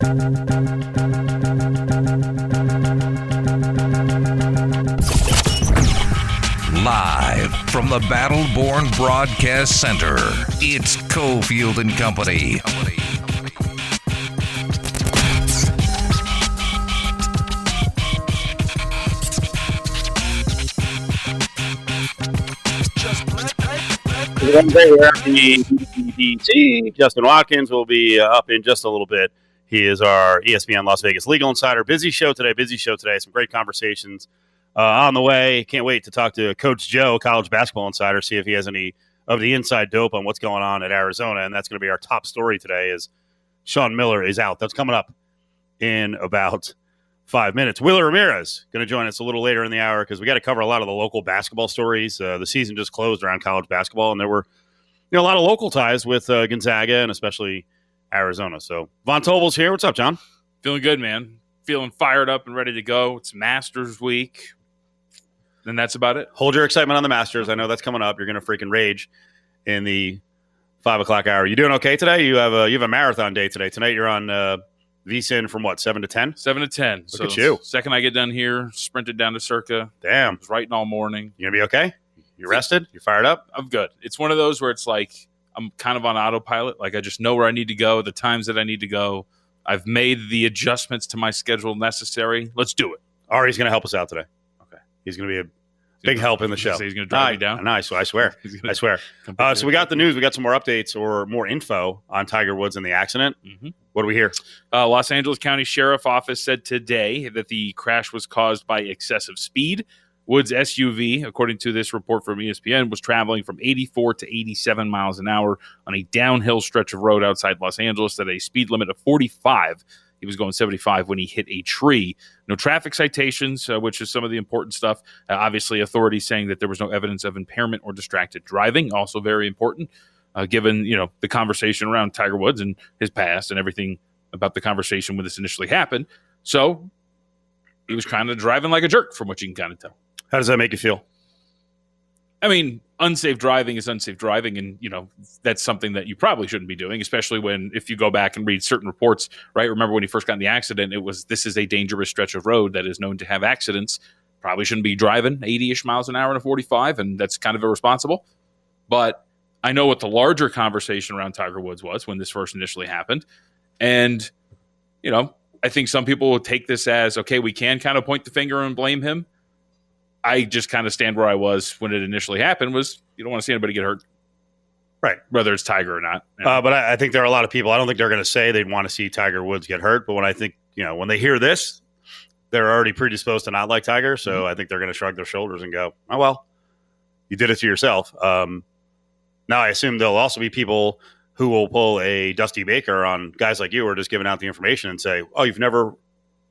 Live from the Battle Born Broadcast Center, it's Cofield and Company. Justin Watkins will be up in just a little bit. He is our ESPN Las Vegas legal insider. Busy show today. Some great conversations on the way. Can't wait to talk to Coach Joe, college basketball insider, see if he has any of the inside dope on what's going on at Arizona. And that's going to be our top story today is Sean Miller is out. That's coming up in about 5 minutes. Willa Ramirez going to join us a little later in the hour because we got to cover a lot of the local basketball stories. The season just closed around college basketball, and there were a lot of local ties with Gonzaga and especially Arizona. So Von Tobel's here. What's up, John? Feeling good, man. Feeling fired up and ready to go. It's Masters week. And that's about it. Hold your excitement on the Masters. I know that's coming up. You're going to freaking rage in the 5 o'clock hour. You doing okay today? You have a marathon day today. Tonight you're on VSIN from what, 7 to 10? 7 to 10. Look so at you. Second I get done here, sprinted down to Circa. Damn. I was writing all morning. You gonna be okay? You rested? You fired up? I'm good. It's one of those where it's like, I'm kind of on autopilot. Like, I just know where I need to go, the times that I need to go. I've made the adjustments to my schedule necessary. Let's do it. Ari's going to help us out today. Okay. He's going to be a big help in the show. He's going to drive me down. No, I swear. So we got the news. We got some more updates or more info on Tiger Woods and the accident. Mm-hmm. What do we hear? Los Angeles County Sheriff's Office said today that the crash was caused by excessive speed. Woods' SUV, according to this report from ESPN, was traveling from 84 to 87 miles an hour on a downhill stretch of road outside Los Angeles at a speed limit of 45. He was going 75 when he hit a tree. No traffic citations, which is some of the important stuff. Obviously, authorities saying that there was no evidence of impairment or distracted driving, also very important, given the conversation around Tiger Woods and his past and everything about the conversation when this initially happened. So he was kind of driving like a jerk, from what you can kind of tell. How does that make you feel? I mean, unsafe driving is unsafe driving, and, that's something that you probably shouldn't be doing, especially if you go back and read certain reports, right? Remember when he first got in the accident, this is a dangerous stretch of road that is known to have accidents. Probably shouldn't be driving 80-ish miles an hour in a 45, and that's kind of irresponsible. But I know what the larger conversation around Tiger Woods was when this first initially happened, and, I think some people will take this as, okay, we can kind of point the finger and blame him. I just kind of stand where I was when it initially happened was you don't want to see anybody get hurt. Right. Whether it's Tiger or not. But I think there are a lot of people. I don't think they're going to say they'd want to see Tiger Woods get hurt. But when I think, when they hear this, they're already predisposed to not like Tiger. So I think they're going to shrug their shoulders and go, oh, well, you did it to yourself. Now I assume there'll also be people who will pull a Dusty Baker on guys like you who are just giving out the information and say, oh, you've never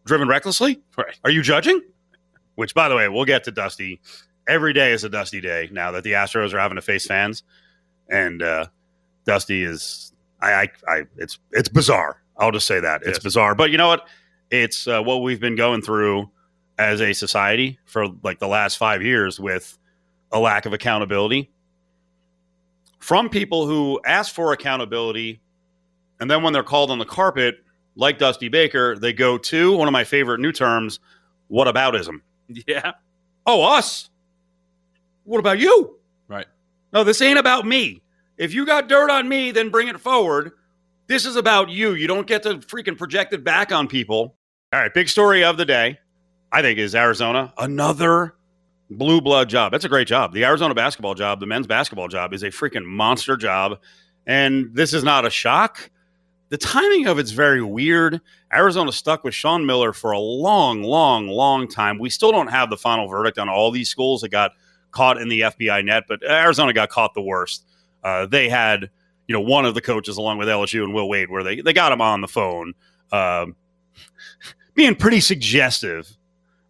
driven recklessly? Right. Are you judging? Which, by the way, we'll get to Dusty. Every day is a Dusty day now that the Astros are having to face fans. And Dusty is – it's bizarre. I'll just say that. It's bizarre. But you know what? It's what we've been going through as a society for like the last 5 years with a lack of accountability from people who ask for accountability. And then when they're called on the carpet, like Dusty Baker, they go to one of my favorite new terms, whataboutism. Yeah. Oh, us. What about you? Right. No, this ain't about me. If you got dirt on me, then bring it forward. This is about you. You don't get to freaking project it back on people. All right. Big story of the day, I think, is Arizona. Another blue blood job. That's a great job. The Arizona basketball job, the men's basketball job, is a freaking monster job. And this is not a shock. The timing of it's very weird. Arizona stuck with Sean Miller for a long, long, long time. We still don't have the final verdict on all these schools that got caught in the FBI net, but Arizona got caught the worst. They had, one of the coaches along with LSU and Will Wade where they got him on the phone, being pretty suggestive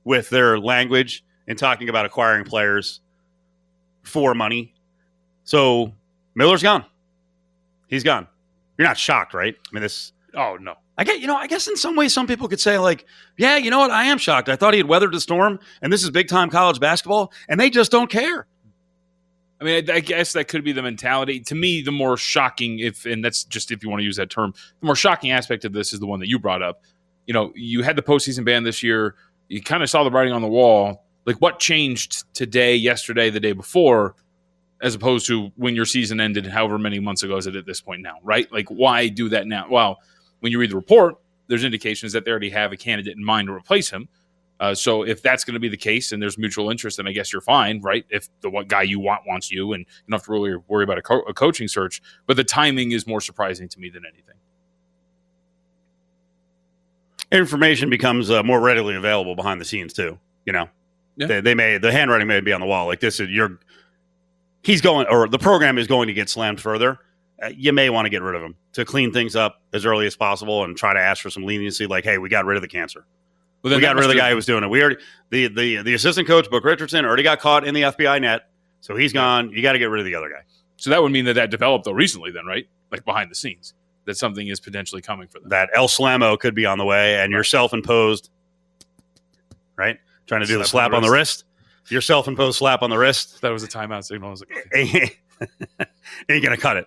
with their language and talking about acquiring players for money. So Miller's gone. He's gone. You're not shocked, right? I mean, this. Oh, no. I guess in some ways some people could say, like, yeah, you know what? I am shocked. I thought he had weathered the storm, and this is big-time college basketball, and they just don't care. I mean, I guess that could be the mentality. To me, the more shocking, and that's just if you want to use that term, the more shocking aspect of this is the one that you brought up. You know, you had the postseason ban this year. You kind of saw the writing on the wall. Like, what changed today, yesterday, the day before, as opposed to when your season ended however many months ago is it at this point now, right? Like, why do that now? Well, when you read the report, there's indications that they already have a candidate in mind to replace him. So if that's going to be the case and there's mutual interest, then I guess you're fine, right? If the what guy you want wants you and you don't have to really worry about a coaching search. But the timing is more surprising to me than anything. Information becomes more readily available behind the scenes too. You know, yeah. The handwriting may be on the wall. Like this is he's going, or the program is going to get slammed further. You may want to get rid of him to clean things up as early as possible and try to ask for some leniency. Like, hey, we got rid of the cancer. Well, we got rid of the guy who was doing it. We already the assistant coach, Book Richardson, already got caught in the FBI net, so he's gone. You got to get rid of the other guy. So that would mean that developed though recently, then, right? Like behind the scenes, that something is potentially coming for them. That El Slamo could be on the way, and you're self-imposed, right? Trying to do the slap on the wrist. Your self-imposed slap on the wrist. That was a timeout signal. I was like, okay. Ain't gonna cut it.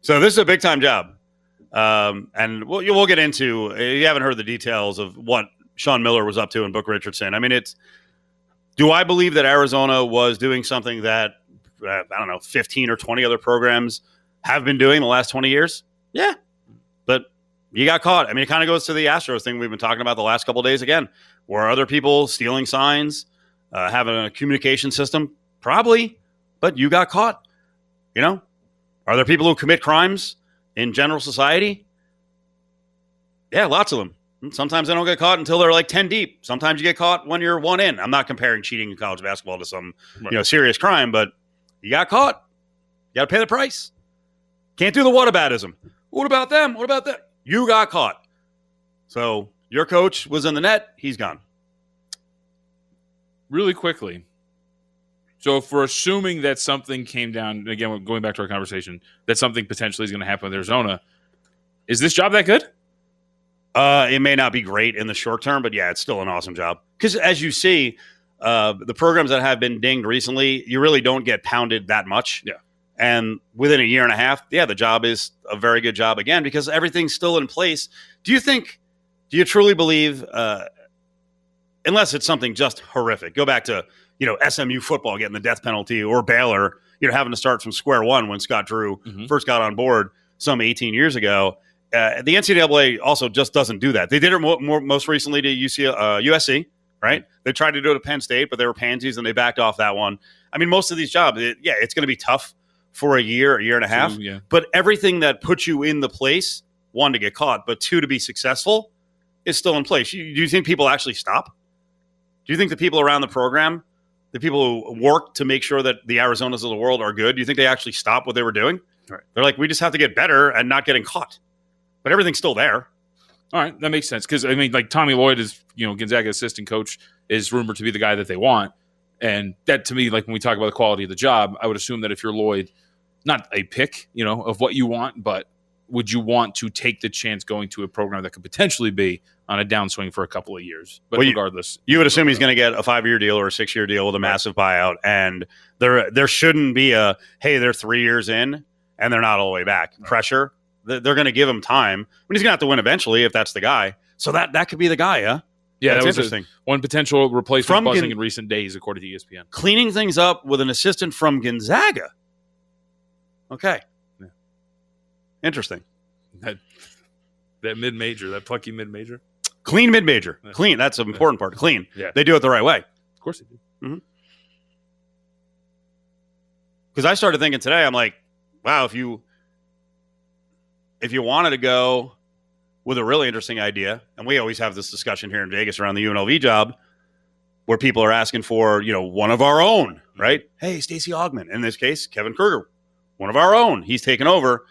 So this is a big-time job. And we'll get into, you haven't heard the details of what Sean Miller was up to in Book Richardson. I mean, do I believe that Arizona was doing something that, 15 or 20 other programs have been doing the last 20 years? Yeah. But you got caught. I mean, it kind of goes to the Astros thing we've been talking about the last couple of days again. Were other people stealing signs, having a communication system? Probably, but you got caught. You know, are there people who commit crimes? In general society, yeah, lots of them. Sometimes they don't get caught until they're like 10 deep. Sometimes you get caught when you're one in. I'm not comparing cheating in college basketball to some serious crime, but you got caught. You got to pay the price. Can't do the whataboutism. What about them? What about that? You got caught. So your coach was in the net. He's gone. Really quickly. So if we're assuming that something came down, and again, going back to our conversation, that something potentially is going to happen with Arizona, is this job that good? It may not be great in the short term, but, yeah, it's still an awesome job. Because as you see, the programs that have been dinged recently, you really don't get pounded that much. Yeah. And within a year and a half, yeah, the job is a very good job again because everything's still in place. Do you truly believe, unless it's something just horrific, go back to – SMU football getting the death penalty or Baylor, having to start from square one when Scott Drew first got on board some 18 years ago. The NCAA also just doesn't do that. They did it most recently to USC, right? They tried to do it to Penn State, but they were pansies and they backed off that one. I mean, most of these jobs, it's going to be tough for a year and a half. Yeah. But everything that puts you in the place, one, to get caught, but two, to be successful, is still in place. Do you think people actually stop? Do you think the people around the program – the people who work to make sure that the Arizonas of the world are good, do you think they actually stop what they were doing? Right. They're like, we just have to get better at not getting caught. But everything's still there. All right, that makes sense. Because, I mean, like Tommy Lloyd is, Gonzaga assistant coach, is rumored to be the guy that they want. And that, to me, like when we talk about the quality of the job, I would assume that if you're Lloyd, not a pick, of what you want, but would you want to take the chance going to a program that could potentially be on a downswing for a couple of years? But regardless, you would assume he's going to get a 5-year deal or a 6-year deal with a massive buyout. And there shouldn't be they're 3 years in and they're not all the way back. Right. Pressure. They're going to give him time. But he's going to have to win eventually if that's the guy. So that could be the guy, huh? Yeah, that was interesting. One potential replacement buzzing in recent days, according to ESPN. Cleaning things up with an assistant from Gonzaga. Okay. Yeah. Interesting. That mid-major, that plucky mid-major. Clean mid-major. Clean. That's an important part. Clean. Yeah. They do it the right way. Of course they do. Because I started thinking today, I'm like, wow, if you wanted to go with a really interesting idea, and we always have this discussion here in Vegas around the UNLV job where people are asking for, one of our own, right? Hey, Stacey Augmon. In this case, Kevin Kruger. One of our own. He's taken over.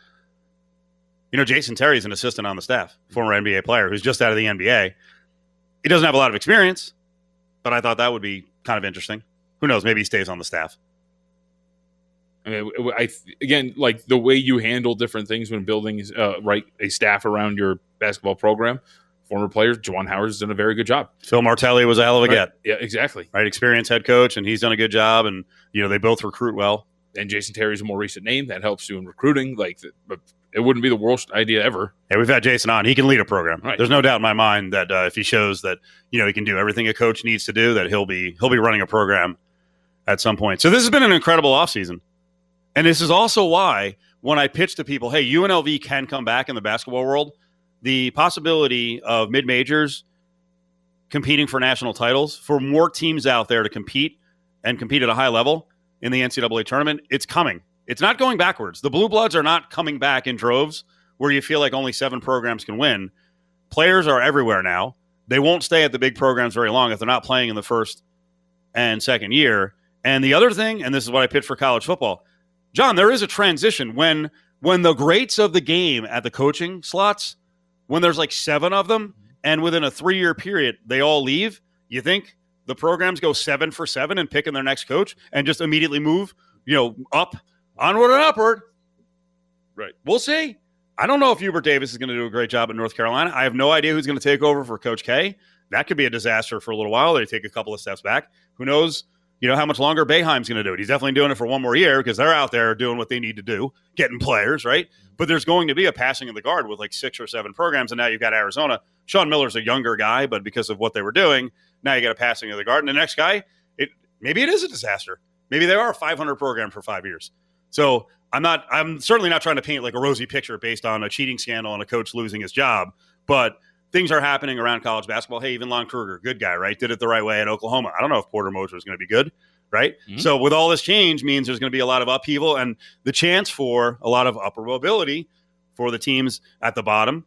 Jason Terry is an assistant on the staff, former NBA player who's just out of the NBA. He doesn't have a lot of experience, but I thought that would be kind of interesting. Who knows? Maybe he stays on the staff. I mean, again, like the way you handle different things when building a staff around your basketball program former players, Juwan Howard's done a very good job. Phil Martelli was a hell of a get. Yeah, exactly. Right, experienced head coach, and he's done a good job. And, you know, they both recruit well. And Jason Terry's a more recent name. That helps you in recruiting. Like, but it wouldn't be the worst idea ever. Yeah, we've had Jason on. He can lead a program. Right. There's no doubt in my mind that if he shows that, you know, he can do everything a coach needs to do, that he'll be running a program at some point. So this has been an incredible offseason. And this is also why when I pitch to people, hey, UNLV can come back in the basketball world, the possibility of mid-majors competing for national titles, for more teams out there to compete and compete at a high level in the NCAA tournament, it's coming. It's not going backwards. The Blue Bloods are not coming back in droves where you feel like only 7 programs can win. Players are everywhere now. They won't stay at the big programs very long if they're not playing in the first and second year. And the other thing, and this is what I pitch for college football, John, there is a transition when the greats of the game at the coaching slots, when there's like 7 of them, and within a 3-year period, they all leave. You think the programs go 7 for 7 and picking their next coach and just immediately move, you know, up, onward and upward? Right. We'll see. I don't know if Hubert Davis is going to do a great job at North Carolina. I have no idea who's going to take over for Coach K. That could be a disaster for a little while. They take a couple of steps back. Who knows? You know, how much longer Boeheim's going to do it. He's definitely doing it for one more year because they're out there doing what they need to do, getting players, right? But there's going to be a passing of the guard with like 6 or 7 programs, and now you've got Arizona. Sean Miller's a younger guy, but because of what they were doing, now you got a passing of the guard. And the next guy, maybe it is a disaster. Maybe they are a 500 program for 5 years. So I'm certainly not trying to paint like a rosy picture based on a cheating scandal and a coach losing his job, but things are happening around college basketball. Hey, even Lon Kruger, good guy, right? Did it the right way at Oklahoma. I don't know if Porter Moser is going to be good, right? Mm-hmm. So with all this change means there's going to be a lot of upheaval and the chance for a lot of upper mobility for the teams at the bottom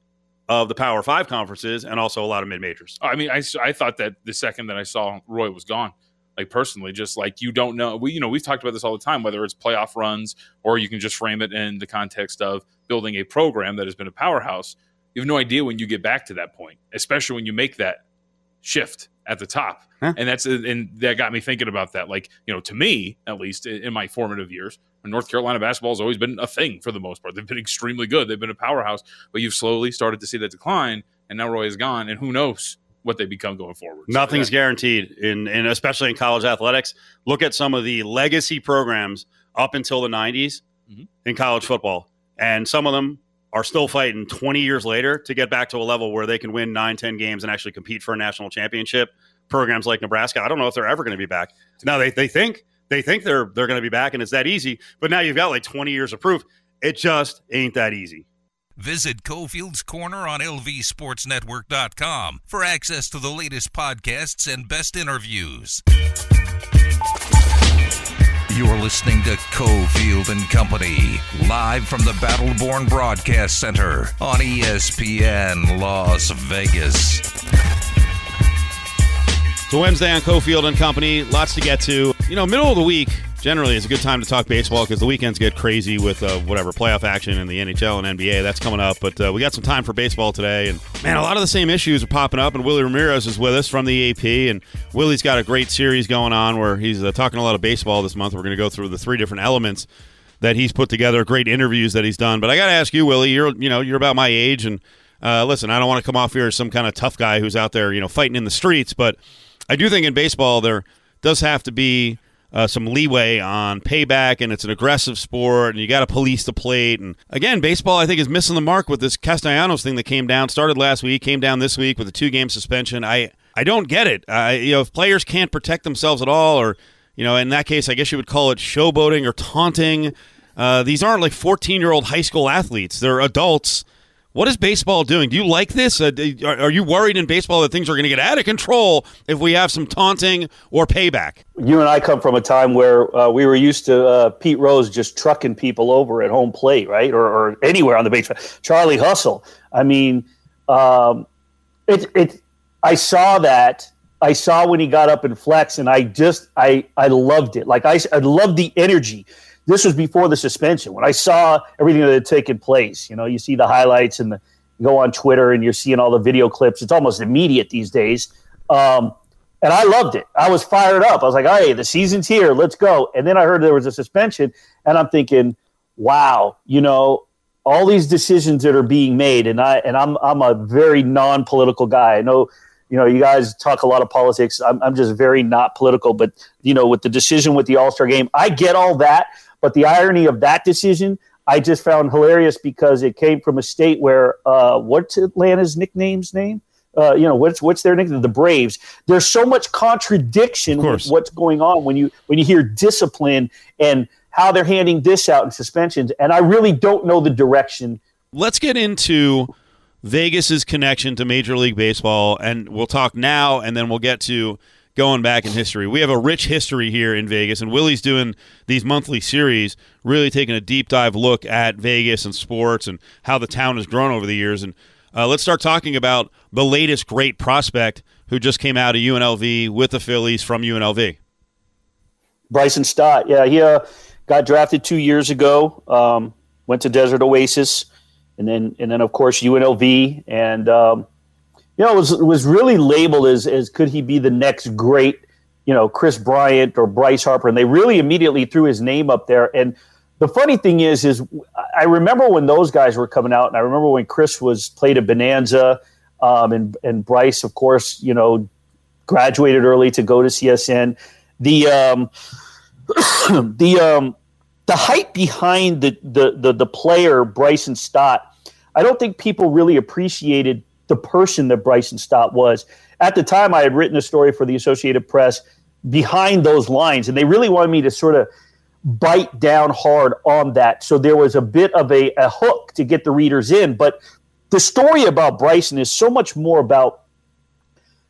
of the Power 5 conferences and also a lot of mid-majors. I mean, I thought that the second that I saw Roy was gone, like personally, just like you don't know. We've talked about this all the time, whether it's playoff runs or you can just frame it in the context of building a program that has been a powerhouse. You have no idea when you get back to that point, especially when you make that shift at the top. Huh? And that got me thinking about that. Like, you know, to me, at least in my formative years, North Carolina basketball has always been a thing for the most part. They've been extremely good. They've been a powerhouse, but you've slowly started to see that decline, and now Roy is gone, and who knows what they become going forward. Nothing's guaranteed, and especially in college athletics. Look at some of the legacy programs up until the 90s in college football, and some of them are still fighting 20 years later to get back to a level where they can win 9-10 games and actually compete for a national championship. Programs like Nebraska, I don't know if they're ever going to be back. Now they think they're going to be back and it's that easy, but now you've got like 20 years of proof. It just ain't that easy. Visit Cofield's Corner on LVSportsNetwork.com for access to the latest podcasts and best interviews. You're listening to Cofield & Company, live from the Battle Born Broadcast Center on ESPN Las Vegas. It's a Wednesday on Cofield & Company. Lots to get to. You know, middle of the week generally is a good time to talk baseball because the weekends get crazy with playoff action in the NHL and NBA. That's coming up. But we got some time for baseball today. And, man, a lot of the same issues are popping up. And Willa Ramirez is with us from the AP. And Willie's got a great series going on where he's talking a lot of baseball this month. We're going to go through the 3 different elements that he's put together, great interviews that he's done. But I got to ask you, Willie, you're about my age. And, listen, I don't want to come off here as some kind of tough guy who's out there, you know, fighting in the streets. But I do think in baseball there does have to be some leeway on payback, and it's an aggressive sport, and you got to police the plate. And again, baseball, I think, is missing the mark with this Castellanos thing that came down, started last week, came down this week with a 2-game suspension. I don't get it. If players can't protect themselves at all, or, you know, in that case, I guess you would call it showboating or taunting. These aren't like 14-year-old high school athletes. They're adults. What is baseball doing? Do you like this? Are you worried in baseball that things are going to get out of control if we have some taunting or payback? You and I come from a time where we were used to Pete Rose just trucking people over at home plate, right? Or anywhere on the base. Charlie Hustle. I mean, I saw that. I saw when he got up in flex, and I loved it. Like, I loved the energy. This was before the suspension. When I saw everything that had taken place, you know, you see the highlights and you go on Twitter and you're seeing all the video clips. It's almost immediate these days. And I loved it. I was fired up. I was like, hey, the season's here. Let's go. And then I heard there was a suspension, and I'm thinking, wow, you know, all these decisions that are being made, and I'm a very non-political guy. I know, you know, you guys talk a lot of politics. I'm just very not political. But, you know, with the decision with the All-Star game, I get all that. But the irony of that decision, I just found hilarious because it came from a state where what's Atlanta's nickname? You know, what's their nickname? The Braves. There's so much contradiction with what's going on when you hear discipline and how they're handing this out in suspensions. And I really don't know the direction. Let's get into Vegas's connection to Major League Baseball, and we'll talk now, and then we'll get to going back in history. We have a rich history here in Vegas, and Willie's doing these monthly series, really taking a deep dive look at Vegas and sports and how the town has grown over the years. And let's start talking about the latest great prospect who just came out of UNLV with the Phillies from UNLV. Bryson Stott. Yeah, he got drafted 2 years ago, went to Desert Oasis, and then of course UNLV, and you know, it was really labeled as could he be the next great, you know, Chris Bryant or Bryce Harper, and they really immediately threw his name up there. And the funny thing is I remember when those guys were coming out, and I remember when Chris played at Bonanza, and Bryce, of course, you know, graduated early to go to CSN. The hype behind the player Bryson Stott, I don't think people really appreciated the person that Bryson Stott was. At the time, I had written a story for the Associated Press behind those lines, and they really wanted me to sort of bite down hard on that. So there was a bit of a hook to get the readers in. But the story about Bryson is so much more about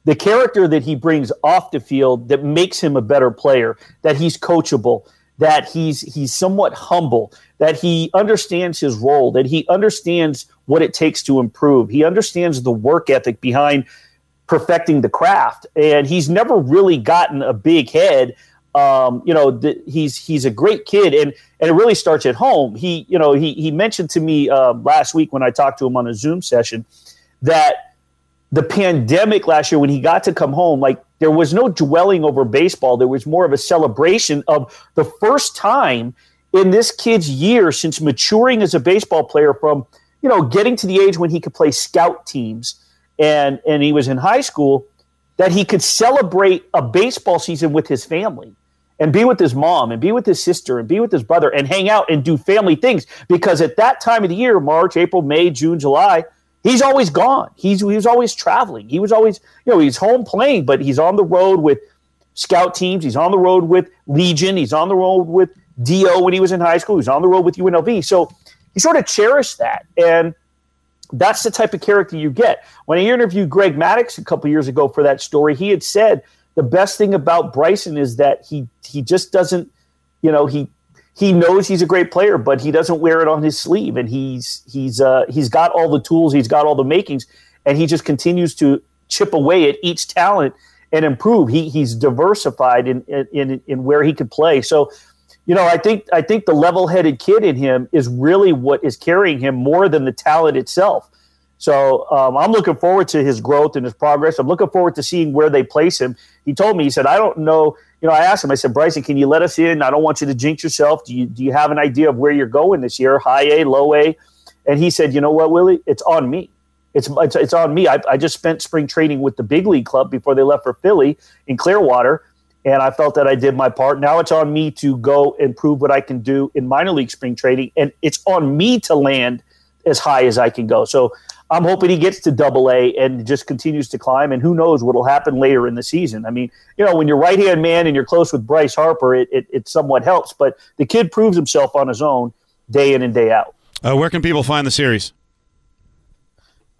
the character that he brings off the field that makes him a better player, that he's coachable, that he's somewhat humble, that he understands his role, that he understands what it takes to improve. He understands the work ethic behind perfecting the craft, and he's never really gotten a big head. You know, he's a great kid, and it really starts at home. He, you know, he mentioned to me last week when I talked to him on a Zoom session that the pandemic last year, when he got to come home, like, there was no dwelling over baseball. There was more of a celebration of the first time in this kid's year since maturing as a baseball player from, you know, getting to the age when he could play scout teams and he was in high school, that he could celebrate a baseball season with his family and be with his mom and be with his sister and be with his brother and hang out and do family things. Because at that time of the year, March, April, May, June, July, he's always gone. He was always traveling. He was always, you know, he's home playing, but he's on the road with scout teams. He's on the road with Legion. He's on the road with DO when he was in high school. He's on the road with UNLV. So he sort of cherished that. And that's the type of character you get. When I interviewed Greg Maddux a couple years ago for that story, he had said the best thing about Bryson is that he just doesn't, you know, he knows he's a great player, but he doesn't wear it on his sleeve. And he's got all the tools, he's got all the makings, and he just continues to chip away at each talent and improve. He's diversified in where he could play. So, you know, I think the level-headed kid in him is really what is carrying him more than the talent itself. So I'm looking forward to his growth and his progress. I'm looking forward to seeing where they place him. He told me, he said, I don't know. You know, I asked him, I said, Bryson, can you let us in? I don't want you to jinx yourself. Do you have an idea of where you're going this year, high A, low A? And he said, you know what, Willie? It's on me. It's on me. I just spent spring training with the big league club before they left for Philly in Clearwater, and I felt that I did my part. Now it's on me to go and prove what I can do in minor league spring training, and it's on me to land as high as I can go. So I'm hoping he gets to AA and just continues to climb, and who knows what will happen later in the season. I mean, you know, when you're right-hand man and you're close with Bryce Harper, it somewhat helps, but the kid proves himself on his own day in and day out. Where can people find the series?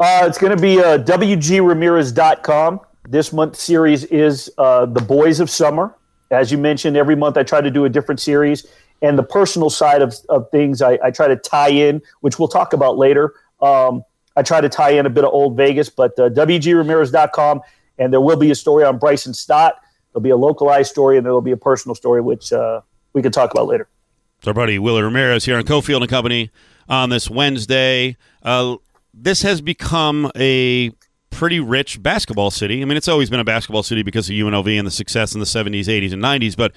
It's going to be WGRamirez.com. This month's series is The Boys of Summer. As you mentioned, every month I try to do a different series, and the personal side of things I try to tie in, which we'll talk about later. I try to tie in a bit of old Vegas, but WGRamirez.com, and there will be a story on Bryson Stott. There'll be a localized story, and there'll be a personal story, which we can talk about later. It's our buddy Willa Ramirez here on Cofield & Company on this Wednesday. This has become a pretty rich basketball city. I mean, it's always been a basketball city because of UNLV and the success in the 70s, 80s, and 90s, but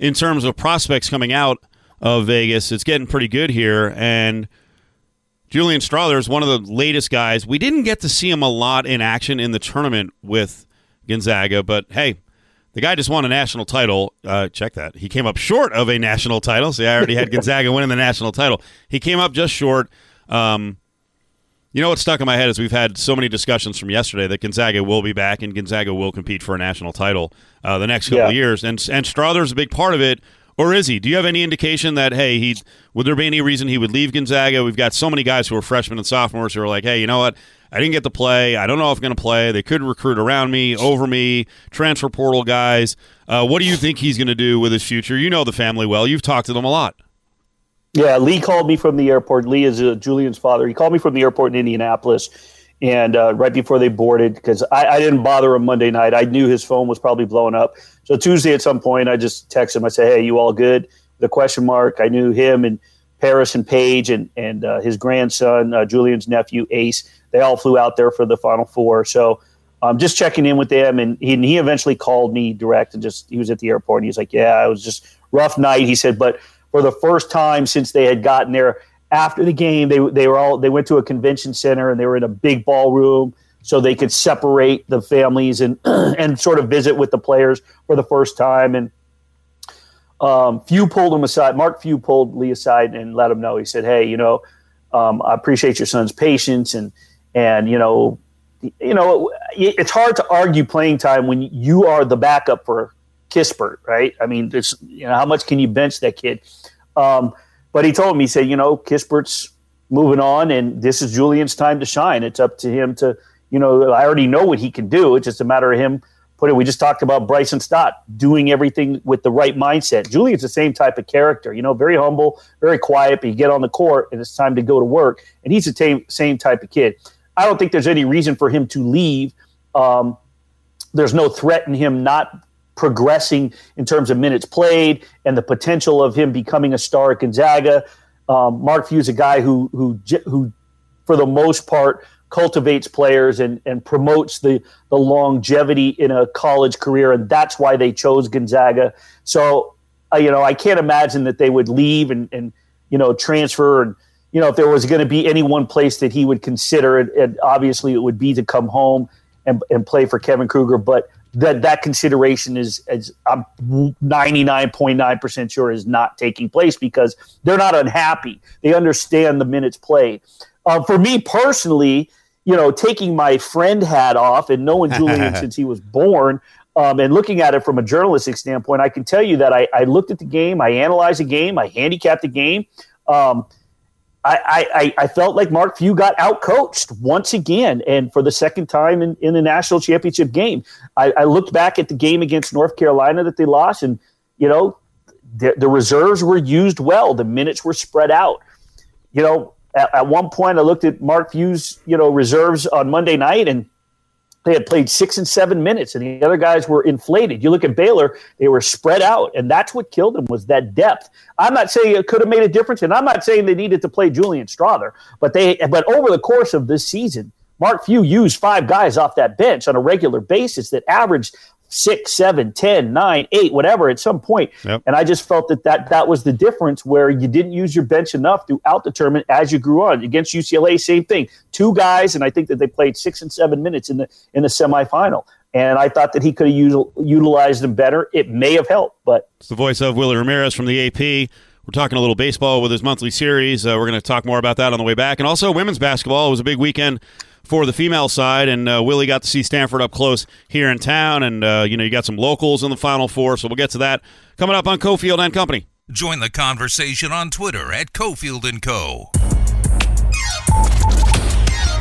in terms of prospects coming out of Vegas, it's getting pretty good here, and Julian Strawther is one of the latest guys. We didn't get to see him a lot in action in the tournament with Gonzaga, but hey, the guy just won a national title. Check that. He came up short of a national title. See, I already had Gonzaga winning the national title. He came up just short. You know what stuck in my head is we've had so many discussions from yesterday that Gonzaga will be back and Gonzaga will compete for a national title the next couple of years. And Strawther's a big part of it. Or is he? Do you have any indication that, hey, would there be any reason he would leave Gonzaga? We've got so many guys who are freshmen and sophomores who are like, hey, you know what? I didn't get to play. I don't know if I'm going to play. They could recruit around me, over me, transfer portal guys. What do you think he's going to do with his future? You know the family well. You've talked to them a lot. Yeah, Lee called me from the airport. Lee is Julian's father. He called me from the airport in Indianapolis, and right before they boarded, because I didn't bother him Monday night. I knew his phone was probably blowing up. So Tuesday at some point, I just texted him. I said, hey, you all good? The question mark. I knew him and Paris and Paige and his grandson, Julian's nephew, Ace. They all flew out there for the Final Four. So I'm just checking in with them, and he eventually called me direct, and just he was at the airport, and he was like, yeah, it was just rough night. He said, but for the first time since they had gotten there, after the game, they went to a convention center and they were in a big ballroom so they could separate the families and sort of visit with the players for the first time. And Few pulled him aside. Mark Few pulled Lee aside and let him know. He said, "Hey, I appreciate your son's patience and it's hard to argue playing time when you are the backup for Kispert, right? I mean, it's how much can you bench that kid?" But he told me, he said, Kispert's moving on, and this is Julian's time to shine. It's up to him to, I already know what he can do. It's just a matter of him putting. We just talked about Bryson Stott doing everything with the right mindset. Julian's the same type of character, very humble, very quiet, but you get on the court and it's time to go to work. And he's the same type of kid. I don't think there's any reason for him to leave. There's no threat in him not progressing in terms of minutes played and the potential of him becoming a star at Gonzaga. Mark Few is a guy who for the most part cultivates players and promotes the longevity in a college career, and that's why they chose Gonzaga. So I can't imagine that they would leave and transfer, and if there was going to be any one place that he would consider it, and obviously it would be to come home and play for Kevin Kruger, but that consideration is I'm 99.9% sure is not taking place because they're not unhappy. They understand the minutes played. For me personally, taking my friend hat off and knowing Julian since he was born and looking at it from a journalistic standpoint, I can tell you that I looked at the game, I analyzed the game, I handicapped the game. I felt like Mark Few got outcoached once again, and for the second time in the national championship game. I looked back at the game against North Carolina that they lost, and the reserves were used well. The minutes were spread out. At one point, I looked at Mark Few's reserves on Monday night, and they had played 6 and 7 minutes, and the other guys were inflated. You look at Baylor, they were spread out, and that's what killed them was that depth. I'm not saying it could have made a difference, and I'm not saying they needed to play Julian Strawther, but over the course of this season, Mark Few used 5 guys off that bench on a regular basis that averaged 6, 7, 10, 9, 8, whatever at some point. Yep. And I just felt that was the difference where you didn't use your bench enough throughout the tournament as you grew on. Against UCLA, same thing. 2 guys, and I think that they played 6 and 7 minutes in the semifinal. And I thought that he could have utilized them better. It may have helped, but it's the voice of Willa Ramirez from the AP. We're talking a little baseball with his monthly series. We're going to talk more about that on the way back. And also women's basketball. It was a big weekend for the female side, and Willie got to see Stanford up close here in town, and you got some locals in the Final Four, so we'll get to that coming up on Cofield and Company. Join the conversation on Twitter at Cofield and Co.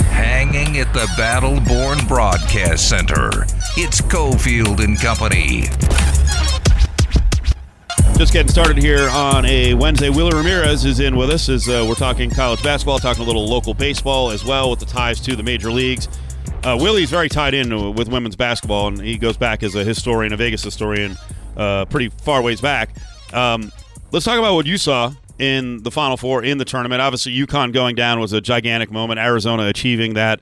Hanging at the Battle Born Broadcast Center, it's Cofield and Company. Just getting started here on a Wednesday. Willa Ramirez is in with us as we're talking college basketball, talking a little local baseball as well with the ties to the major leagues. Willie's very tied in with women's basketball, and he goes back as a historian, a Vegas historian, pretty far ways back. Let's talk about what you saw in the Final Four in the tournament. Obviously, UConn going down was a gigantic moment. Arizona achieving that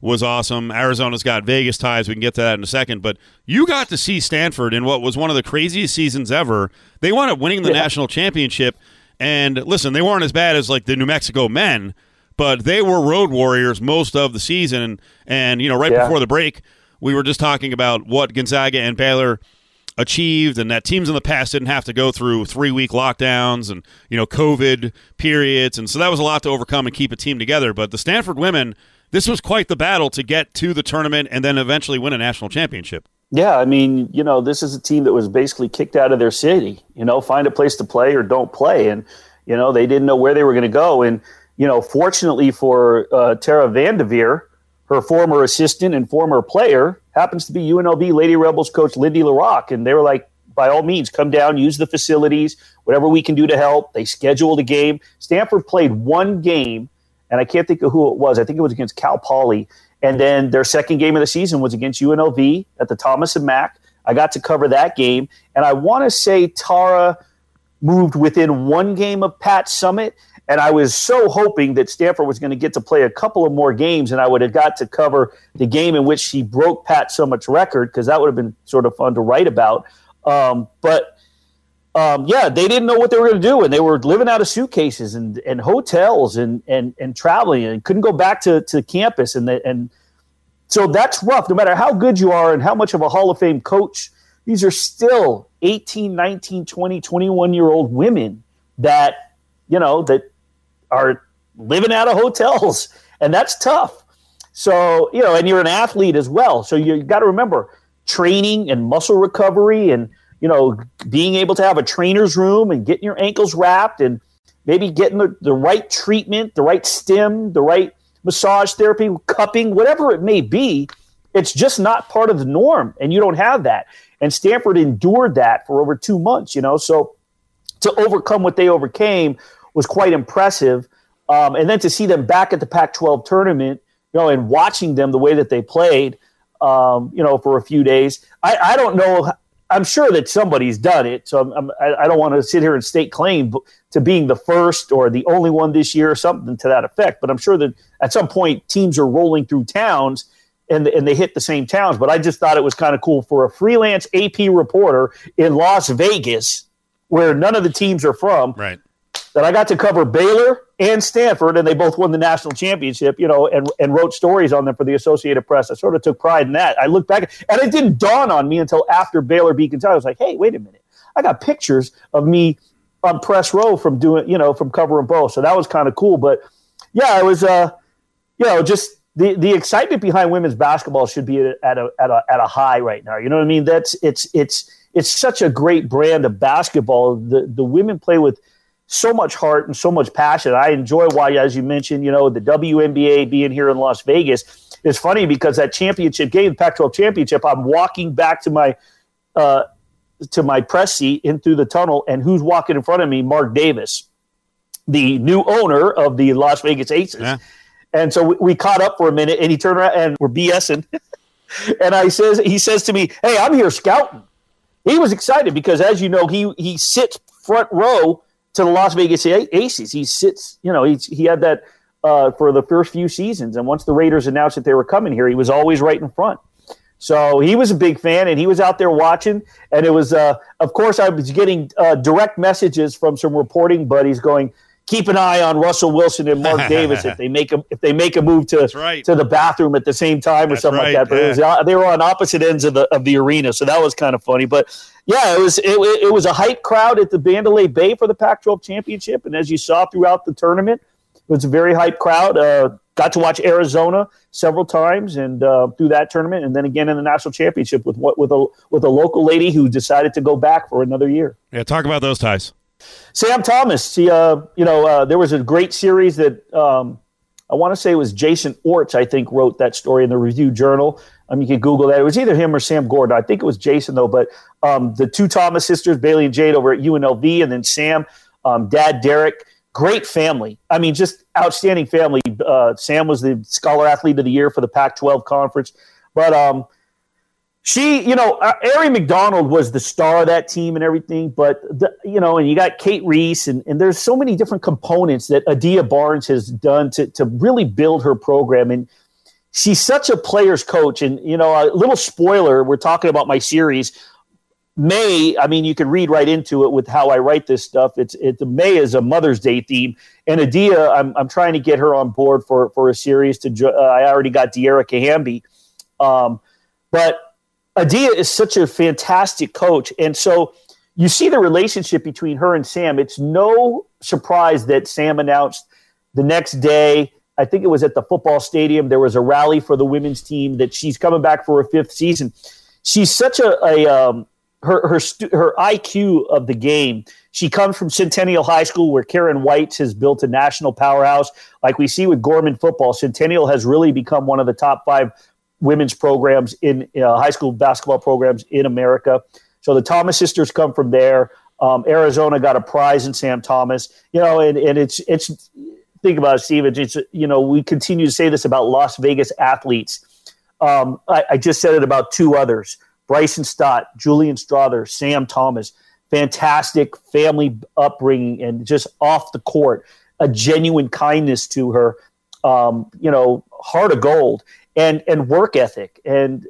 was awesome. Arizona's got Vegas ties. We can get to that in a second. But you got to see Stanford in what was one of the craziest seasons ever. They wound up winning the national championship. And listen, they weren't as bad as like the New Mexico men, but they were road warriors most of the season. And you know, right before the break, we were just talking about what Gonzaga and Baylor achieved, and that teams in the past didn't have to go through 3-week lockdowns and, you know, COVID periods. And so that was a lot to overcome and keep a team together. But the Stanford women, this was quite the battle to get to the tournament and then eventually win a national championship. Yeah, I mean, you know, this is a team that was basically kicked out of their city. You know, find a place to play or don't play. And, you know, they didn't know where they were going to go. And, you know, fortunately for Tara Vandeveer, her former assistant and former player, happens to be UNLV Lady Rebels coach Lindy LaRocque. And they were like, by all means, come down, use the facilities, whatever we can do to help. They scheduled a game. Stanford played one game, and I can't think of who it was. I think it was against Cal Poly. And then their second game of the season was against UNLV at the Thomas and Mack. I got to cover that game. And I want to say Tara moved within one game of Pat Summit. And I was so hoping that Stanford was going to get to play a couple of more games, and I would have got to cover the game in which she broke Pat Summitt's record, because that would have been sort of fun to write about. But they didn't know what they were going to do, and they were living out of suitcases and hotels and traveling, and couldn't go back to campus. And so that's rough. No matter how good you are and how much of a Hall of Fame coach, these are still 18, 19, 20, 21-year-old women that, you know, that are living out of hotels, and that's tough. So, you know, and you're an athlete as well. So you got to remember training and muscle recovery and, you know, being able to have a trainer's room and getting your ankles wrapped and maybe getting the right treatment, the right stim, the right massage therapy, cupping, whatever it may be. It's just not part of the norm, and you don't have that. And Stanford endured that for over 2 months, you know. So to overcome what they overcame was quite impressive. And then to see them back at the Pac-12 tournament, you know, and watching them the way that they played, you know, for a few days. I don't know. I'm sure that somebody's done it, so I don't want to sit here and state claim to being the first or the only one this year or something to that effect, but I'm sure that at some point teams are rolling through towns and they hit the same towns. But I just thought it was kind of cool for a freelance AP reporter in Las Vegas, where none of the teams are from, right, that I got to cover Baylor and Stanford, and they both won the national championship, you know, and wrote stories on them for the Associated Press. I sort of took pride in that. I look back, and it didn't dawn on me until after Baylor beat Kentucky. I was like, hey, wait a minute. I got pictures of me on press row from doing, you know, from covering both. So that was kind of cool. But, yeah, it was, you know, just the excitement behind women's basketball should be at a high right now. You know what I mean? It's such a great brand of basketball. The women play with so much heart and so much passion. I enjoy why, as you mentioned, you know, the WNBA being here in Las Vegas. It's funny because that championship game, the Pac-12 championship, I'm walking back to my press seat in through the tunnel, and who's walking in front of me? Mark Davis, the new owner of the Las Vegas Aces. Yeah. And so we caught up for a minute, and he turned around and we're BSing. And he says to me, hey, I'm here scouting. He was excited because, as you know, he sits front row to the Las Vegas Aces. He sits, you know, he had that for the first few seasons. And once the Raiders announced that they were coming here, he was always right in front. So he was a big fan, and he was out there watching. And it was, of course, I was getting direct messages from some reporting buddies going, keep an eye on Russell Wilson and Mark Davis if they make a move to the bathroom at the same time or something like that. But they were on opposite ends of the arena, so that was kind of funny. But yeah, it was a hype crowd at the Mandalay Bay for the Pac-12 championship, and as you saw throughout the tournament, it was a very hype crowd. Got to watch Arizona several times and through that tournament, and then again in the national championship with a local lady who decided to go back for another year. Yeah, talk about those ties. Sam Thomas, there was a great series that I want to say it was Jason Orts, I think, wrote that story in the Review Journal. You can Google that. It was either him or Sam Gordon. I think it was Jason, though. But the two Thomas sisters, Bailey and Jade, over at UNLV, and then Sam, Dad Derek, great family. I mean, just outstanding family. Sam was the Scholar Athlete of the Year for the Pac-12 Conference. But she, you know, Ari McDonald was the star of that team and everything, but, you know, and you got Kate Reese, and there's so many different components that Adia Barnes has done to really build her program, and she's such a player's coach, and, you know, a little spoiler, we're talking about my series, May, I mean, you can read right into it with how I write this stuff. It's May is a Mother's Day theme, and Adia, I'm trying to get her on board for a series. I already got De'Ara Kahambi, but Adia is such a fantastic coach, and so you see the relationship between her and Sam. It's no surprise that Sam announced the next day, I think it was at the football stadium, there was a rally for the women's team that she's coming back for her fifth season. She's such her IQ of the game. She comes from Centennial High School, where Karen Whites has built a national powerhouse. Like we see with Gorman football, Centennial has really become one of the top five women's programs in high school basketball programs in America. So the Thomas sisters come from there. Arizona got a prize in Sam Thomas, and it's think about it, Steve. It's we continue to say this about Las Vegas athletes. I just said it about two others. Bryson Stott, Julian Strawther, Sam Thomas, fantastic family upbringing, and just off the court, a genuine kindness to her, heart of gold and work ethic. And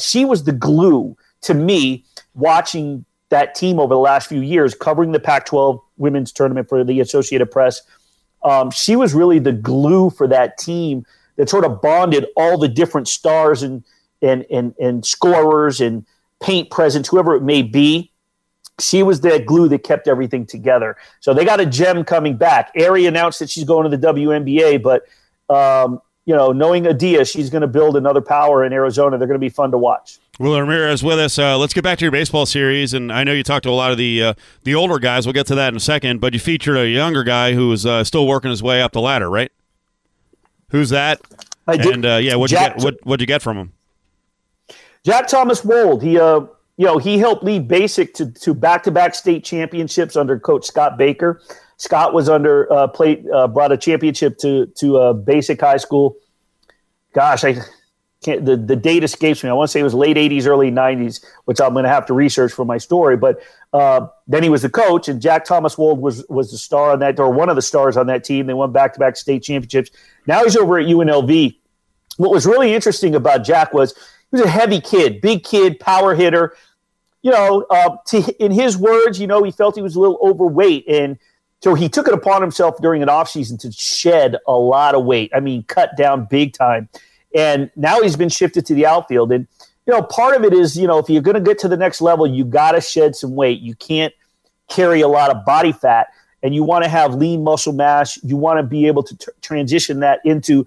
she was the glue to me watching that team over the last few years, covering the Pac-12 women's tournament for the Associated Press. She was really the glue for that team that sort of bonded all the different stars and scorers and paint presence, whoever it may be. She was that glue that kept everything together. So they got a gem coming back. Ari announced that she's going to the WNBA, but knowing Adia, she's going to build another power in Arizona. They're going to be fun to watch. Willa Ramirez with us. Let's get back to your baseball series, and I know you talked to a lot of the older guys. We'll get to that in a second, but you featured a younger guy who was still working his way up the ladder, right? Who's that? I did. And what'd you get from him? Jack Thomas Wold, he helped lead Basic to back-to-back state championships under Coach Scott Baker. Scott was brought a championship to Basic High School. Gosh, I can't. The date escapes me. I want to say it was late '80s, early '90s, which I'm going to have to research for my story. But then he was the coach, and Jack Thomas Wold was the star on that, or one of the stars on that team. They won back-to-back state championships. Now he's over at UNLV. What was really interesting about Jack was, he was a heavy kid, big kid, power hitter. In his words, he felt he was a little overweight. And so he took it upon himself during an offseason to shed a lot of weight. I mean, cut down big time. And now he's been shifted to the outfield. And, part of it is, if you're going to get to the next level, you got to shed some weight. You can't carry a lot of body fat. And you want to have lean muscle mass. You want to be able to transition that into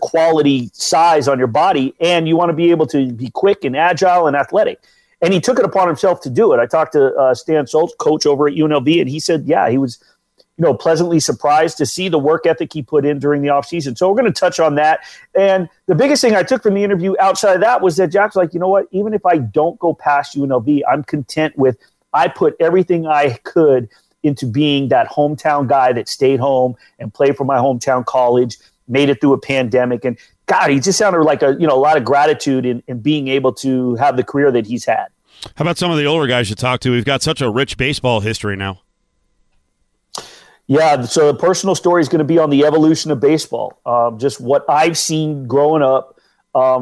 quality size on your body, and you want to be able to be quick and agile and athletic. And he took it upon himself to do it. I talked to Stan Schultz, coach over at UNLV, and he said, yeah, he was pleasantly surprised to see the work ethic he put in during the offseason. So we're going to touch on that. And the biggest thing I took from the interview outside of that was that Jack's like, you know what, even if I don't go past UNLV, I'm content with I put everything I could into being that hometown guy that stayed home and played for my hometown college, made it through a pandemic, and God, he just sounded like a lot of gratitude in being able to have the career that he's had. How about some of the older guys you talked to? We've got such a rich baseball history now. Yeah, so the personal story is going to be on the evolution of baseball. Just what I've seen growing up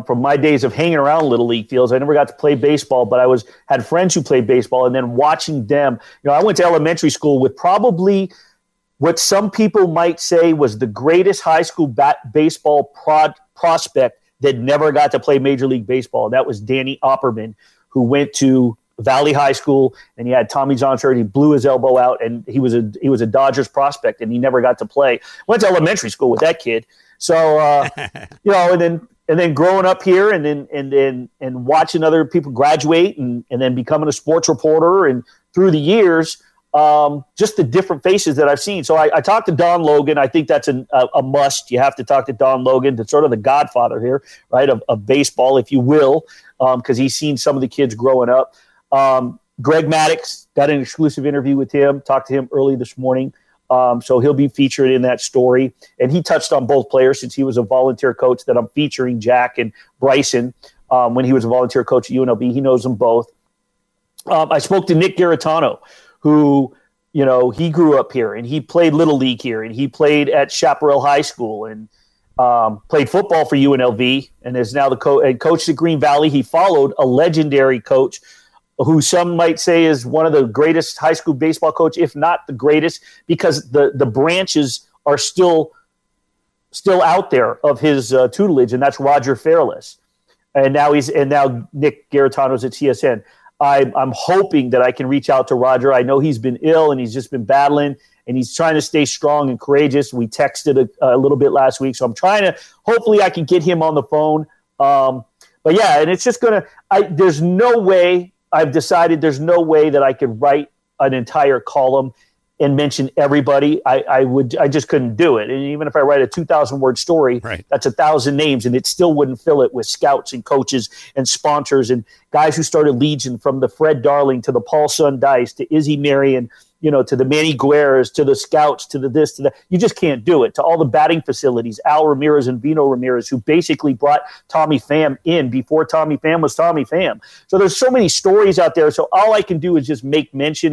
from my days of hanging around Little League fields. I never got to play baseball, but I had friends who played baseball, and then watching them. I went to elementary school with probably – what some people might say was the greatest high school baseball prospect that never got to play Major League Baseball. That was Danny Opperman, who went to Valley High School, and he had Tommy John surgery. He blew his elbow out, and he was a Dodgers prospect, and he never got to play. Went to elementary school with that kid. So and then growing up here, and then watching other people graduate, and then becoming a sports reporter, and through the years. Just the different faces that I've seen. So I talked to Don Logan. I think that's a must. You have to talk to Don Logan. That's sort of the godfather here, right, of baseball, if you will, because he's seen some of the kids growing up. Greg Maddux, got an exclusive interview with him, talked to him early this morning. So he'll be featured in that story. And he touched on both players since he was a volunteer coach that I'm featuring, Jack and Bryson. When he was a volunteer coach at UNLV, he knows them both. I spoke to Nick Garritano, who, he grew up here, and he played Little League here, and he played at Chaparral High School, and played football for UNLV, and is now the coach at Green Valley. He followed a legendary coach who some might say is one of the greatest high school baseball coach, if not the greatest, because the branches are still out there of his tutelage, and that's Roger Fairless. And now Nick Garritano's at TSN. I'm hoping that I can reach out to Roger. I know he's been ill and he's just been battling, and he's trying to stay strong and courageous. We texted a little bit last week, so I'm trying to. Hopefully, I can get him on the phone. But yeah, and it's just gonna. There's no way. I've decided there's no way that I could write an entire column and mention everybody. I just couldn't do it. And even if I write a 2,000-word story, right, that's 1,000 names, and it still wouldn't fill it with scouts and coaches and sponsors and guys who started Legion, from the Fred Darling to the Paul Sundice to Izzy Marion, to the Manny Guerras, to the scouts, to the this, to that. You just can't do it. To all the batting facilities, Al Ramirez and Vino Ramirez, who basically brought Tommy Pham in before Tommy Pham was Tommy Pham. So there's so many stories out there. So all I can do is just make mention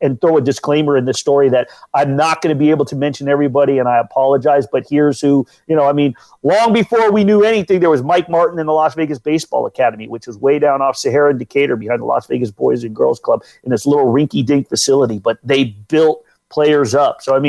and throw a disclaimer in the story that I'm not going to be able to mention everybody, and I apologize, but here's who, long before we knew anything, there was Mike Martin in the Las Vegas Baseball Academy, which was way down off Sahara and Decatur behind the Las Vegas Boys and Girls Club in this little rinky-dink facility, but they built players up. So,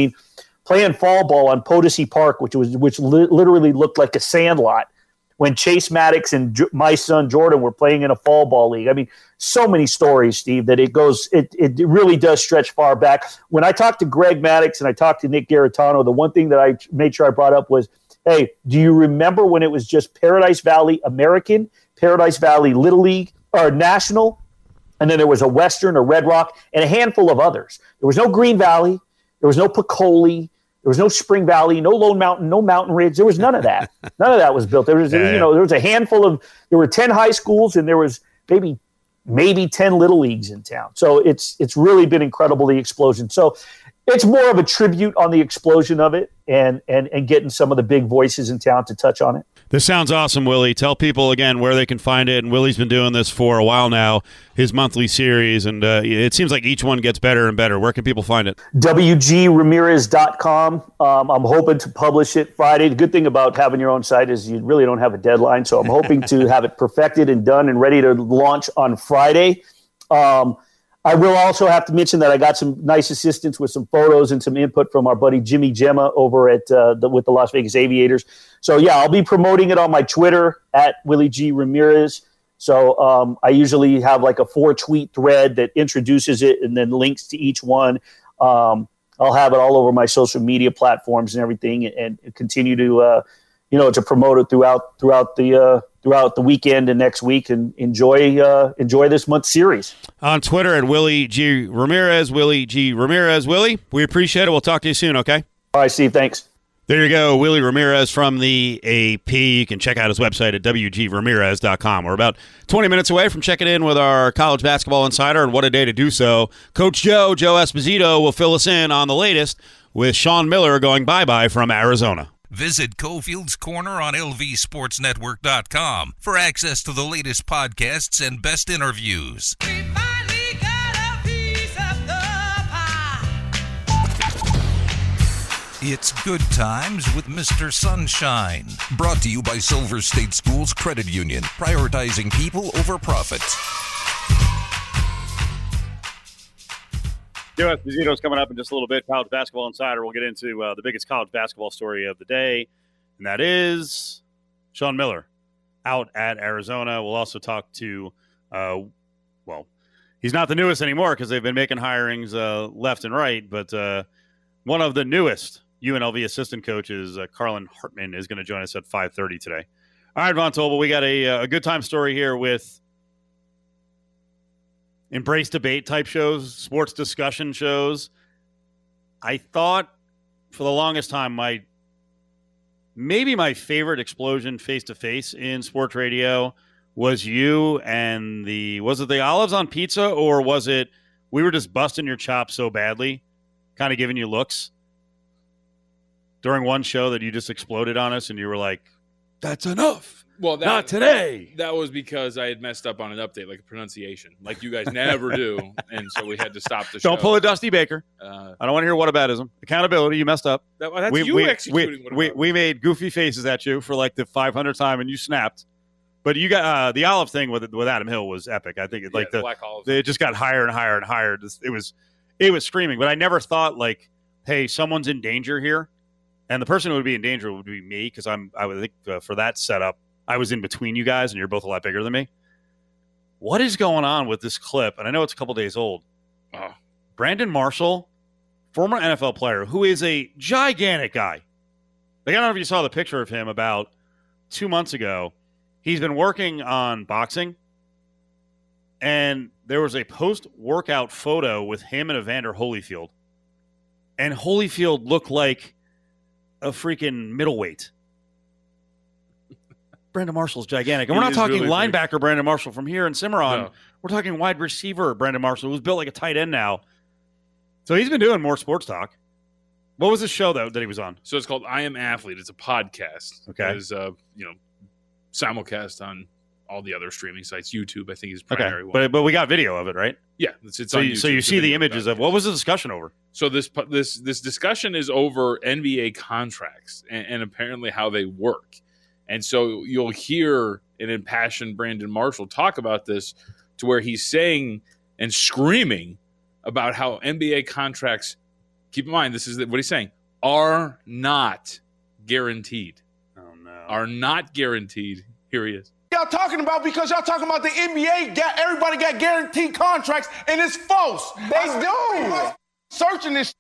playing fall ball on Potosi Park, which literally looked like a sandlot, when Chase Maddox and my son Jordan were playing in a fall ball league. So many stories, Steve, that it goes. It really does stretch far back. When I talked to Greg Maddux and I talked to Nick Garritano, the one thing that I made sure I brought up was, hey, do you remember when it was just Paradise Valley American, Paradise Valley Little League or National, and then there was a Western or Red Rock and a handful of others? There was no Green Valley, there was no Piccoli. There was no Spring Valley, no Lone Mountain, no Mountain Ridge. There was none of that. None of that was built. There was, there was a handful of. There were 10 high schools, and there was maybe 10 little leagues in town. So it's really been incredible, the explosion. So it's more of a tribute on the explosion of it, and getting some of the big voices in town to touch on it. This sounds awesome, Willie. Tell people again where they can find it. And Willie's been doing this for a while now, his monthly series, and it seems like each one gets better and better. Where can people find it? WGRamirez.com. I'm hoping to publish it Friday. The good thing about having your own site is you really don't have a deadline, so I'm hoping to have it perfected and done and ready to launch on Friday. I will also have to mention that I got some nice assistance with some photos and some input from our buddy Jimmy Gemma over at with the Las Vegas Aviators. So, yeah, I'll be promoting it on my Twitter at Willie G. Ramirez. So I usually have like a 4-tweet thread that introduces it and then links to each one. I'll have it all over my social media platforms and everything, and continue to to promote it throughout the weekend and next week, and enjoy this month's series. On Twitter at Willie G. Ramirez, Willie G. Ramirez. Willie, we appreciate it. We'll talk to you soon, okay? All right, Steve, thanks. There you go, Willie Ramirez from the AP. You can check out his website at WGRamirez.com. We're about 20 minutes away from checking in with our college basketball insider, and what a day to do so. Coach Joe Esposito will fill us in on the latest with Sean Miller going bye-bye from Arizona. Visit Cofield's Corner on LVSportsNetwork.com for access to the latest podcasts and best interviews. We finally got a piece of the pie. It's Good Times with Mr. Sunshine. Brought to you by Silver State Schools Credit Union, prioritizing people over profit. Joe Esposito's coming up in just a little bit. College Basketball Insider. We'll get into the biggest college basketball story of the day, and that is Sean Miller out at Arizona. We'll also talk to, he's not the newest anymore because they've been making hirings left and right, but one of the newest UNLV assistant coaches, Carlin Hartman, is going to join us at 5:30 today. All right, Von Tobel, we got a good time story here with embrace debate type shows, sports discussion shows. I thought for the longest time maybe my favorite explosion face-to-face in sports radio was you and was it the olives on pizza, or was it we were just busting your chops so badly, kind of giving you looks during one show that you just exploded on us and you were like, that's enough. Well, not today. That was because I had messed up on an update, like a pronunciation, like you guys never do, and so we had to stop the show. Don't pull a Dusty Baker. I don't want to hear whataboutism. Accountability. You messed up. That's you executing. We made goofy faces at you for like the 500th time, and you snapped. But you got the olive thing with Adam Hill was epic. I think the black olives. It just got higher and higher and higher. It was screaming. But I never thought like, hey, someone's in danger here, and the person who would be in danger would be me because I would think for that setup I was in between you guys and you're both a lot bigger than me. What is going on with this clip? And I know it's a couple days old. Oh. Brandon Marshall, former NFL player, who is a gigantic guy. Like, I don't know if you saw the picture of him about 2 months ago. He's been working on boxing, and there was a post-workout photo with him and Evander Holyfield. And Holyfield looked like a freaking middleweight. Brandon Marshall's gigantic. And we're not talking really linebacker big. Brandon Marshall from here in Cimarron. No. We're talking wide receiver Brandon Marshall, who's built like a tight end now. So he's been doing more sports talk. What was the show, though, that he was on? So it's called I Am Athlete. It's a podcast. Okay. It's, simulcast on all the other streaming sites. YouTube, I think, is primary one. But we got video of it, right? Yeah. It's on YouTube. So you see the images of – what was the discussion over? So this discussion is over NBA contracts and apparently how they work. And so you'll hear an impassioned Brandon Marshall talk about this to where he's saying and screaming about how NBA contracts, keep in mind, this is what he's saying, are not guaranteed. Oh, no. Are not guaranteed. Here he is. Y'all talking about because y'all talking about the NBA, everybody got guaranteed contracts, and it's false. They do. Searching this.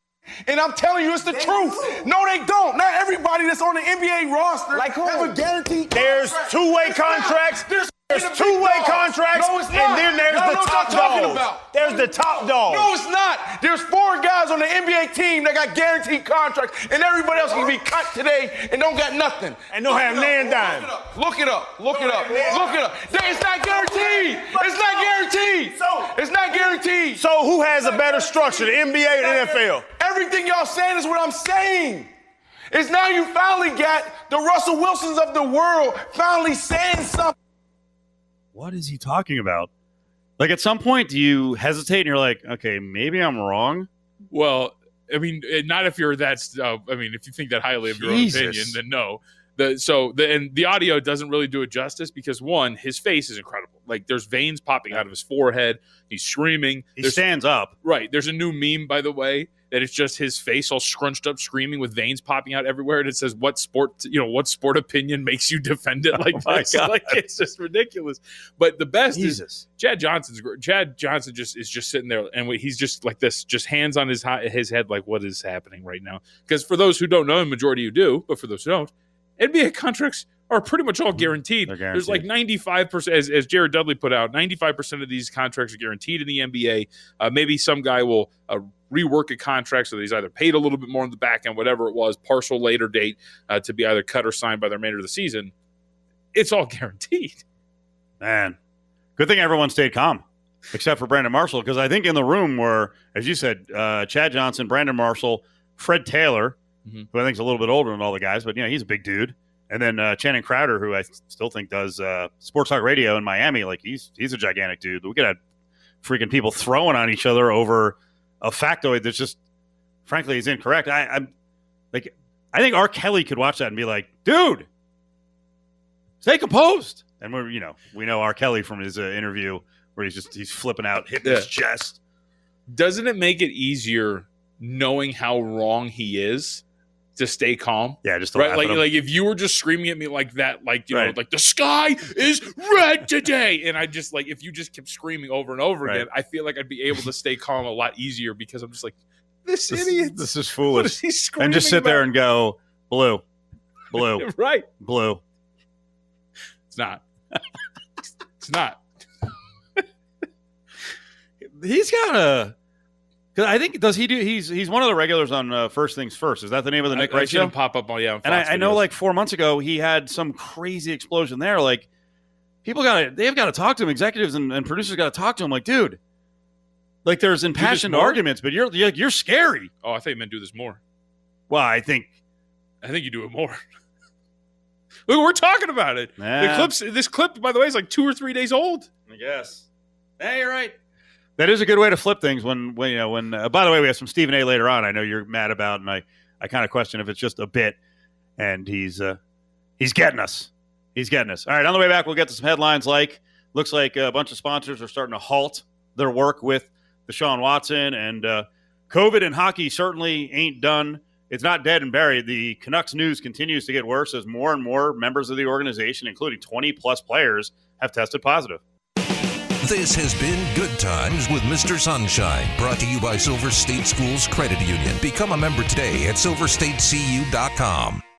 And I'm telling you, it's the truth. No, they don't. Not everybody that's on the NBA roster have a guaranteed contract. There's two-way contracts. There's two-way contracts. No, it's not. And then there's the top dogs. There's the top dogs. No, it's not. There's four guys on the NBA team that got guaranteed contracts, and everybody else can be cut today and don't got nothing. And don't have land dime. Look it up. Look it up. Look it up. It's not guaranteed. It's not guaranteed. It's not guaranteed. So who has a better structure, the NBA or the NFL? Everything y'all saying is what I'm saying. It's now you finally got the Russell Wilsons of the world finally saying something. What is he talking about? Like, at some point, do you hesitate and you're like, okay, maybe I'm wrong? Well, I mean, not if you're that – I mean, if you think that highly of your own opinion, then no. And the audio doesn't really do it justice because, one, his face is incredible. Like, there's veins popping out of his forehead. He's screaming. He stands up. Right. There's a new meme, by the way, that it's just his face all scrunched up, screaming with veins popping out everywhere, and it says, what sport opinion makes you defend it like this?" God. Like, it's just ridiculous. But the best is Chad Johnson is just sitting there, and he's just like this, just hands on his head, like, what is happening right now? Because for those who don't know, the majority of you do, but for those who don't, NBA contracts are pretty much all guaranteed. There's like 95%, as Jared Dudley put out, 95% of these contracts are guaranteed in the NBA. Maybe some guy will rework a contract so that he's either paid a little bit more on the back end, whatever it was, partial later date to be either cut or signed by the remainder of the season. It's all guaranteed. Man, good thing everyone stayed calm except for Brandon Marshall, because I think in the room were, as you said, Chad Johnson, Brandon Marshall, Fred Taylor, who I think is a little bit older than all the guys, but he's a big dude. And then Channing Crowder, who I still think does sports talk radio in Miami, like he's a gigantic dude. We could have freaking people throwing on each other over a factoid that's just, frankly, is incorrect. I think R. Kelly could watch that and be like, dude, stay composed. And we know R. Kelly from his interview where he's flipping out, hitting his chest. Doesn't it make it easier knowing how wrong he is? To stay calm. Yeah, just right. Like if you were just screaming at me like that, like you know, like the sky is red today, and I just like if you just kept screaming over and over again, I feel like I'd be able to stay calm a lot easier because I'm just like this idiot. This is foolish. What is he screaming and just sit about? There and go blue, right? Blue. It's not. It's not. He's got a. Because I think he's one of the regulars on First Things First. Is that the name of the Nick Wright show? Pop up on and I know like 4 months ago he had some crazy explosion there. Like people they've got to talk to him. Executives and producers got to talk to him. Like, dude, like there's impassioned arguments, but you're scary. Oh, I think men do this more. Well, I think you do it more. Look, we're talking about it. Nah. This clip, by the way, is like 2 or 3 days old. I guess. Hey, you're right. That is a good way to flip things when by the way, we have some Stephen A. later on. I know you're mad about, and I kind of question if it's just a bit, and he's getting us. He's getting us. All right, on the way back, we'll get to some headlines like looks like a bunch of sponsors are starting to halt their work with Deshaun Watson, and COVID and hockey certainly ain't done. It's not dead and buried. The Canucks news continues to get worse as more and more members of the organization, including 20-plus players, have tested positive. This has been Good Times with Mr. Sunshine, brought to you by Silver State Schools Credit Union. Become a member today at silverstatecu.com.